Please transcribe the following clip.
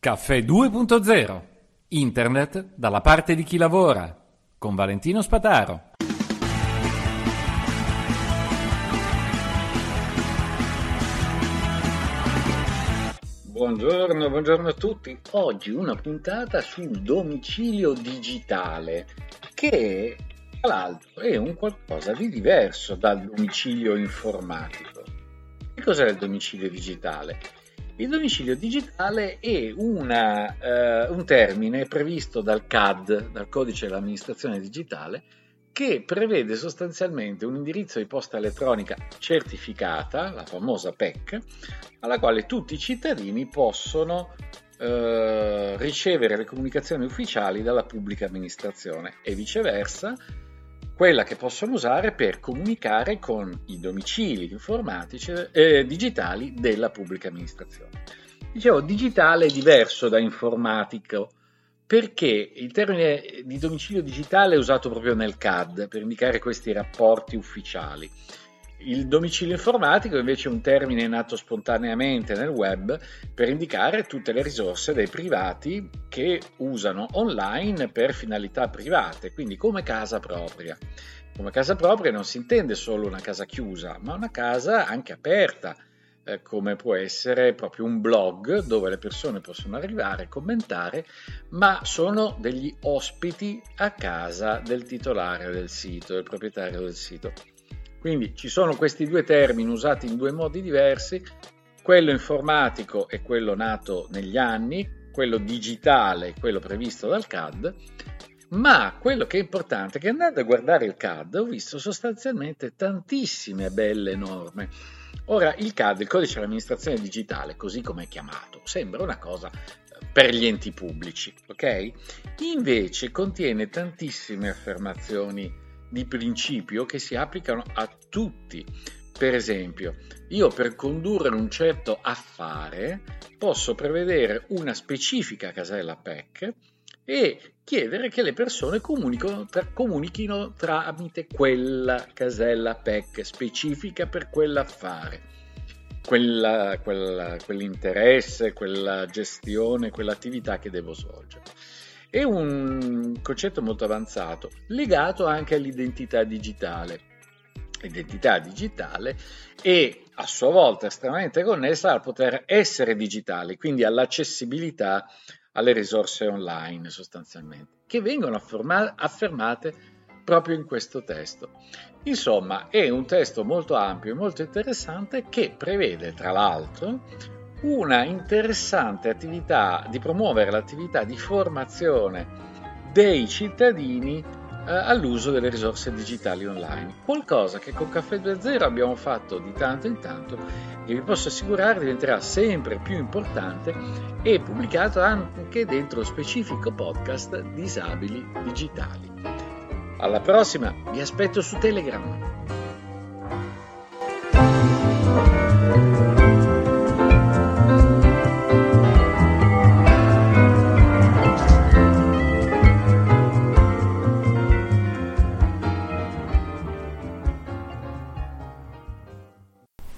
Caffè 2.0. Internet dalla parte di chi lavora. Con Valentino Spataro. Buongiorno a tutti. Oggi una puntata sul domicilio digitale, che tra l'altro è un qualcosa di diverso dal domicilio informatico. Che cos'è il domicilio digitale? Il domicilio digitale è un termine previsto dal CAD, dal Codice dell'Amministrazione Digitale, che prevede sostanzialmente un indirizzo di posta elettronica certificata, la famosa PEC, alla quale tutti i cittadini possono ricevere le comunicazioni ufficiali dalla pubblica amministrazione e viceversa, quella che possono usare per comunicare con i domicili informatici digitali della pubblica amministrazione. Dicevo, digitale è diverso da informatico, perché il termine di domicilio digitale è usato proprio nel CAD per indicare questi rapporti ufficiali. Il domicilio informatico invece è un termine nato spontaneamente nel web per indicare tutte le risorse dei privati che usano online per finalità private, quindi come casa propria. Come casa propria non si intende solo una casa chiusa, ma una casa anche aperta, come può essere proprio un blog dove le persone possono arrivare, commentare, ma sono degli ospiti a casa del titolare del sito, del proprietario del sito. Quindi ci sono questi due termini usati in due modi diversi, quello informatico e quello nato negli anni, quello digitale e quello previsto dal CAD, ma quello che è importante è che andando a guardare il CAD ho visto sostanzialmente tantissime belle norme. Ora, il CAD, il Codice dell'Amministrazione Digitale, così come è chiamato, sembra una cosa per gli enti pubblici, ok? Invece contiene tantissime affermazioni di principio che si applicano a tutti. Per esempio, io per condurre un certo affare posso prevedere una specifica casella PEC e chiedere che le persone comunichino tramite quella casella PEC specifica per quell'affare, quell'interesse, quella gestione, quell'attività che devo svolgere. È un concetto molto avanzato, legato anche all'identità digitale. L'identità digitale è a sua volta estremamente connessa al poter essere digitale, quindi all'accessibilità alle risorse online sostanzialmente, che vengono affermate proprio in questo testo. Insomma, è un testo molto ampio e molto interessante che prevede, tra l'altro, una interessante attività di promuovere l'attività di formazione dei cittadini all'uso delle risorse digitali online, qualcosa che con Caffè 2.0 abbiamo fatto di tanto in tanto e vi posso assicurare diventerà sempre più importante e pubblicato anche dentro lo specifico podcast Disabili Digitali. Alla prossima, vi aspetto su Telegram.